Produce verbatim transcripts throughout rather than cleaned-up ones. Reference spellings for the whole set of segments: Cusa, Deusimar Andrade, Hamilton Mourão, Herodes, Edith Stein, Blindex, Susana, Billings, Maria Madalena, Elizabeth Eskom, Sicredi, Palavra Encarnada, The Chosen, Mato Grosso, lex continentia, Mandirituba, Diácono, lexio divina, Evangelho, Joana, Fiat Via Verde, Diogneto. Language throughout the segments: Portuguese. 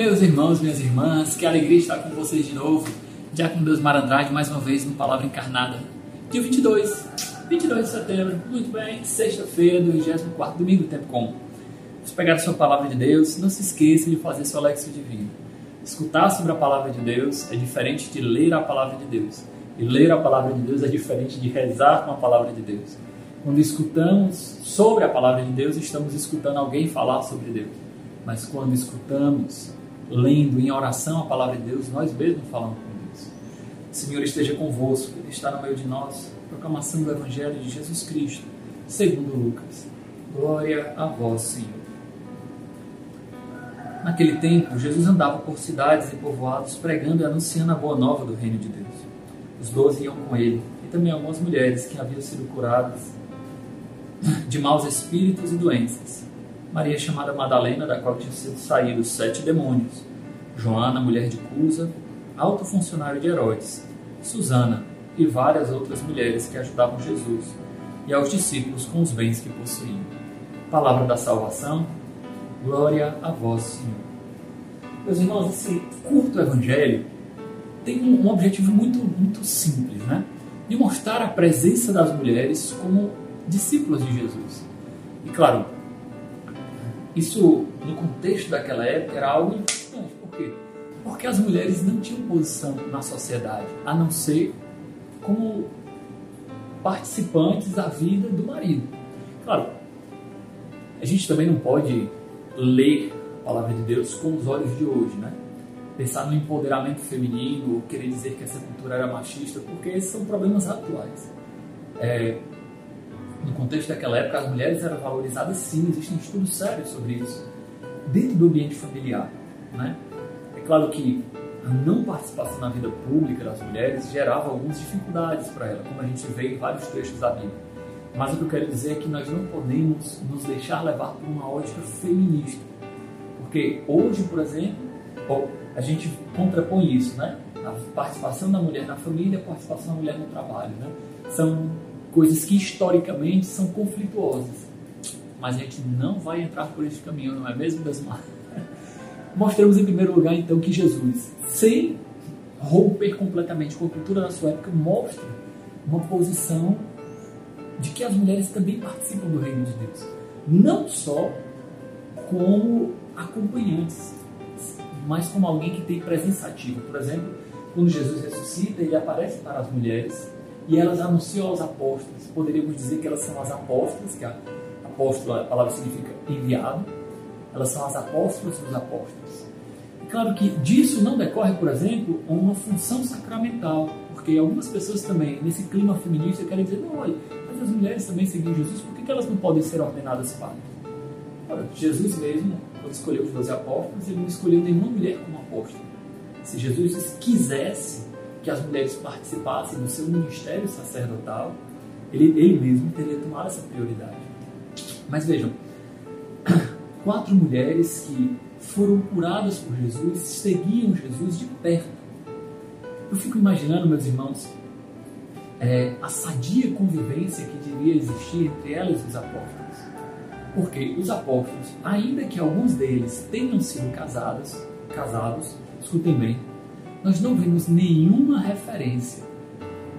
Meus irmãos, minhas irmãs, que alegria estar com vocês de novo. Diácono Deusimar Andrade, mais uma vez no Palavra Encarnada. Dia vinte e dois, vinte e dois de setembro, muito bem, sexta-feira do vigésimo quarto domingo do tempo comum. Vamos pegar a sua Palavra de Deus, não se esqueça de fazer sua lexio divina. Escutar sobre a Palavra de Deus é diferente de ler a Palavra de Deus. E ler a Palavra de Deus é diferente de rezar com a Palavra de Deus. Quando escutamos sobre a Palavra de Deus, estamos escutando alguém falar sobre Deus. Mas quando escutamos, lendo em oração a Palavra de Deus, nós mesmos falamos com Deus. O Senhor esteja convosco, Ele está no meio de nós. Proclamação do Evangelho de Jesus Cristo, segundo Lucas. Glória a vós, Senhor. Naquele tempo, Jesus andava por cidades e povoados, pregando e anunciando a boa nova do reino de Deus. Os doze iam com ele, e também algumas mulheres que haviam sido curadas de maus espíritos e doenças. Maria, chamada Madalena, da qual tinham sido saídos sete demônios. Joana, mulher de Cusa, alto funcionário de Herodes. Susana e várias outras mulheres que ajudavam Jesus e aos discípulos com os bens que possuíam. Palavra da salvação. Glória a vós, Senhor. Meus irmãos, esse curto evangelho tem um objetivo muito, muito simples, né? De mostrar a presença das mulheres como discípulas de Jesus. E claro, isso no contexto daquela época era algo importante. Por quê? Porque as mulheres não tinham posição na sociedade, a não ser como participantes da vida do marido. Claro, a gente também não pode ler a Palavra de Deus com os olhos de hoje, né? Pensar no empoderamento feminino, ou querer dizer que essa cultura era machista, porque esses são problemas atuais. É, no contexto daquela época, as mulheres eram valorizadas sim, existem estudos sérios sobre isso, dentro do ambiente familiar, né? É claro que a não participação na vida pública das mulheres gerava algumas dificuldades para ela, como a gente vê em vários trechos da Bíblia. Mas o que eu quero dizer é que nós não podemos nos deixar levar por uma ótica feminista, porque hoje, por exemplo, ou a gente contrapõe isso, né? A participação da mulher na família, a participação da mulher no trabalho, né? São coisas que historicamente são conflituosas. Mas a gente não vai entrar por esse caminho, não é mesmo, Deusimar? Mostramos em primeiro lugar, então, que Jesus, sem romper completamente com a cultura da sua época, mostra uma posição de que as mulheres também participam do reino de Deus. Não só como acompanhantes, mas como alguém que tem presença ativa. Por exemplo, quando Jesus ressuscita, ele aparece para as mulheres e elas anunciam aos apóstolos. Poderíamos dizer que elas são as apóstolas, que a apóstola, a palavra significa enviado, elas são as apóstolas dos apóstolos. E claro que disso não decorre, por exemplo, uma função sacramental, porque algumas pessoas também, nesse clima feminista, querem dizer, não, olha, mas as mulheres também seguem Jesus, por que elas não podem ser ordenadas padres? Olha, Jesus mesmo, quando escolheu os doze apóstolos, ele não escolheu nenhuma mulher como apóstolo. Se Jesus quisesse que as mulheres participassem do seu ministério sacerdotal, ele, ele mesmo teria tomado essa prioridade. Mas vejam, quatro mulheres que foram curadas por Jesus seguiam Jesus de perto. Eu fico imaginando, meus irmãos, é, a sadia convivência que deveria existir entre elas e os apóstolos. Porque os apóstolos, ainda que alguns deles tenham sido casados, casados, escutem bem, nós não vemos nenhuma referência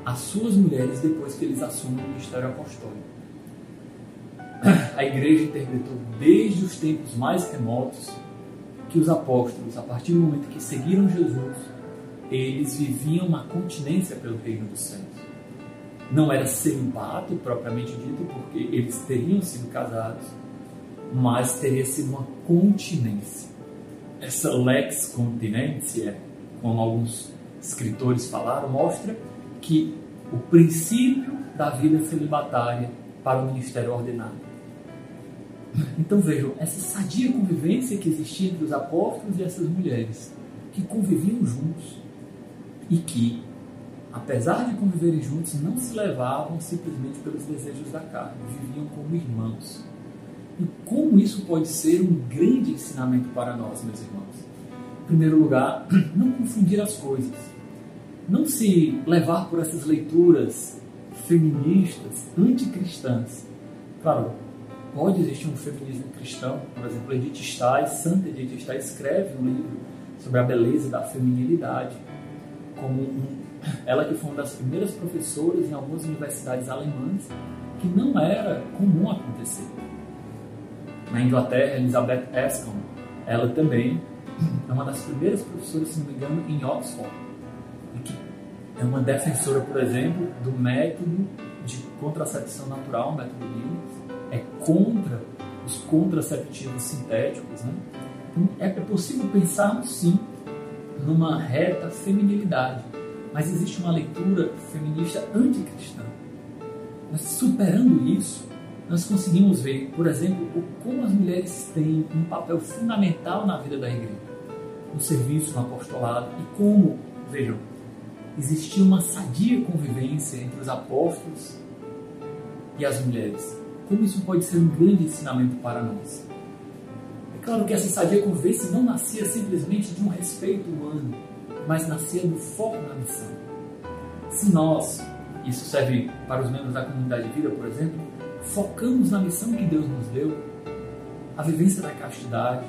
às suas mulheres depois que eles assumem o ministério apostólico. A igreja interpretou desde os tempos mais remotos que os apóstolos, a partir do momento que seguiram Jesus, eles viviam uma continência pelo reino dos céus. Não era celibato propriamente dito, porque eles teriam sido casados, mas teria sido uma continência. Essa lex continentia, como alguns escritores falaram, mostra que o princípio da vida celibatária para o ministério ordenado. Então vejam, essa sadia convivência que existia entre os apóstolos e essas mulheres, que conviviam juntos e que, apesar de conviverem juntos, não se levavam simplesmente pelos desejos da carne, viviam como irmãos. E como isso pode ser um grande ensinamento para nós, meus irmãos? Em primeiro lugar, não confundir as coisas. Não se levar por essas leituras feministas, anticristãs. Claro, onde existe um feminismo cristão. Por exemplo, Edith Stein, Santa Edith Stein, escreve um livro sobre a beleza da feminilidade, como um, ela que foi uma das primeiras professoras em algumas universidades alemãs, que não era comum acontecer. Na Inglaterra, Elizabeth Eskom, ela também é uma das primeiras professoras, se não me engano, em Oxford, e que é uma defensora, por exemplo, do método de contracepção natural, o método Billings, é contra os contraceptivos sintéticos, né? Então, é possível pensarmos, sim, numa reta feminilidade, mas existe uma leitura feminista anticristã. Mas superando isso, nós conseguimos ver, por exemplo, como as mulheres têm um papel fundamental na vida da igreja, no serviço, no apostolado, e como, vejam, existia uma sadia convivência entre os apóstolos e as mulheres. Como isso pode ser um grande ensinamento para nós. É claro que essa sadia convivência não nascia simplesmente de um respeito humano, mas nascia do foco na missão. Se nós, isso serve para os membros da comunidade de vida, por exemplo, focamos na missão que Deus nos deu, a vivência da castidade,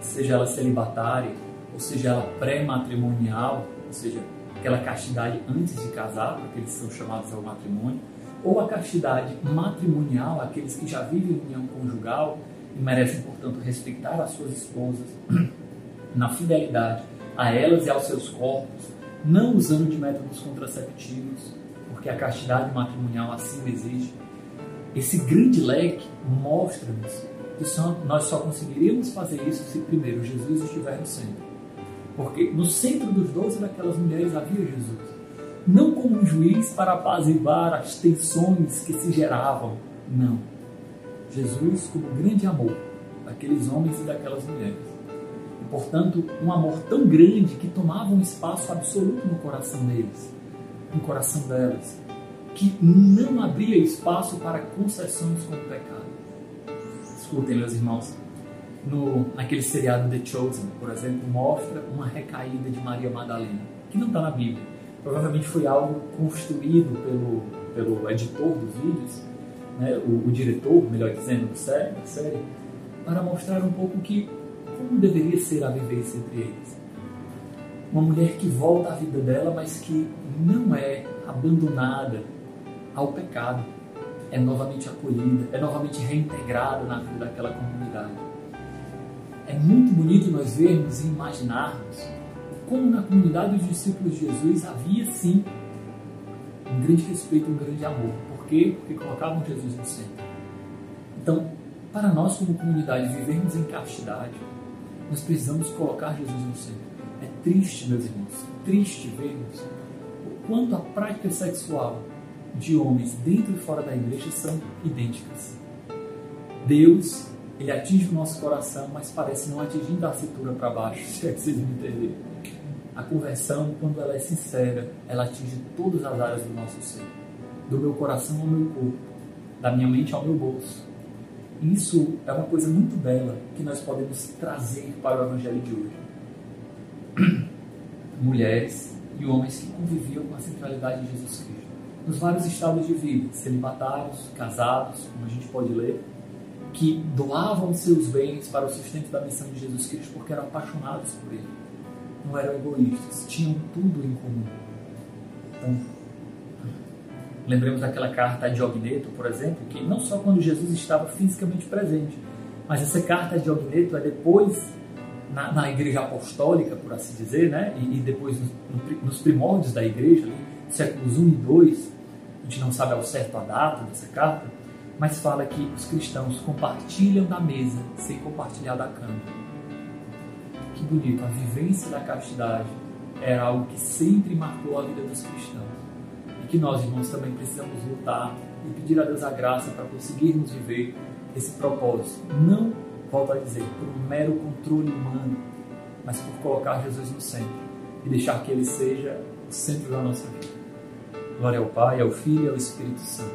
seja ela celibatária, ou seja ela pré-matrimonial, ou seja, aquela castidade antes de casar, porque eles são chamados ao matrimônio, ou a castidade matrimonial, aqueles que já vivem em união conjugal e merecem, portanto, respeitar as suas esposas na fidelidade a elas e aos seus corpos, não usando de métodos contraceptivos, porque a castidade matrimonial assim exige. Esse grande leque mostra-nos que só, nós só conseguiríamos fazer isso se primeiro Jesus estiver no centro. Porque no centro dos doze daquelas mulheres havia Jesus. Não como um juiz para apaziguar as tensões que se geravam, não. Jesus como um grande amor daqueles homens e daquelas mulheres. E, portanto, um amor tão grande que tomava um espaço absoluto no coração deles, no coração delas, que não abria espaço para concessões com o pecado. Escutem, meus irmãos, no, naquele seriado The Chosen, por exemplo, mostra uma recaída de Maria Madalena, que não está na Bíblia. Provavelmente foi algo construído pelo, pelo editor dos vídeos, né, o, o diretor, melhor dizendo, da série, da série, para mostrar um pouco que, como deveria ser a vivência entre eles. Uma mulher que volta à vida dela, mas que não é abandonada ao pecado, é novamente acolhida, é novamente reintegrada na vida daquela comunidade. É muito bonito nós vermos e imaginarmos como na comunidade dos discípulos de Jesus havia, sim, um grande respeito, um grande amor. Por quê? Porque colocavam Jesus no centro. Então, para nós como comunidade vivermos em castidade, nós precisamos colocar Jesus no centro. É triste, meus irmãos, triste vermos o quanto a prática sexual de homens dentro e fora da igreja são idênticas. Deus, Ele atinge o nosso coração, mas parece não atingir da cintura para baixo, se é que vocês me entenderem. A conversão, quando ela é sincera, ela atinge todas as áreas do nosso ser. Do meu coração ao meu corpo, da minha mente ao meu bolso. Isso é uma coisa muito bela que nós podemos trazer para o Evangelho de hoje. Mulheres e homens que conviviam com a centralidade de Jesus Cristo. Nos vários estados de vida, celibatários, casados, como a gente pode ler, que doavam seus bens para o sustento da missão de Jesus Cristo porque eram apaixonados por Ele. Não eram egoístas, tinham tudo em comum. Então, lembremos daquela carta a Diogneto, por exemplo, que não só quando Jesus estava fisicamente presente, mas essa carta a Diogneto é depois, na, na igreja apostólica, por assim dizer, né? e, e depois nos, nos primórdios da igreja, séculos um e dois, a gente não sabe ao certo a data dessa carta, mas fala que os cristãos compartilham da mesa sem compartilhar da cama. Que bonito, a vivência da castidade era algo que sempre marcou a vida dos cristãos e que nós, irmãos, também precisamos lutar e pedir a Deus a graça para conseguirmos viver esse propósito. Não, volto a dizer, por um mero controle humano, mas por colocar Jesus no centro e deixar que Ele seja o centro da nossa vida. Glória ao Pai, ao Filho e ao Espírito Santo,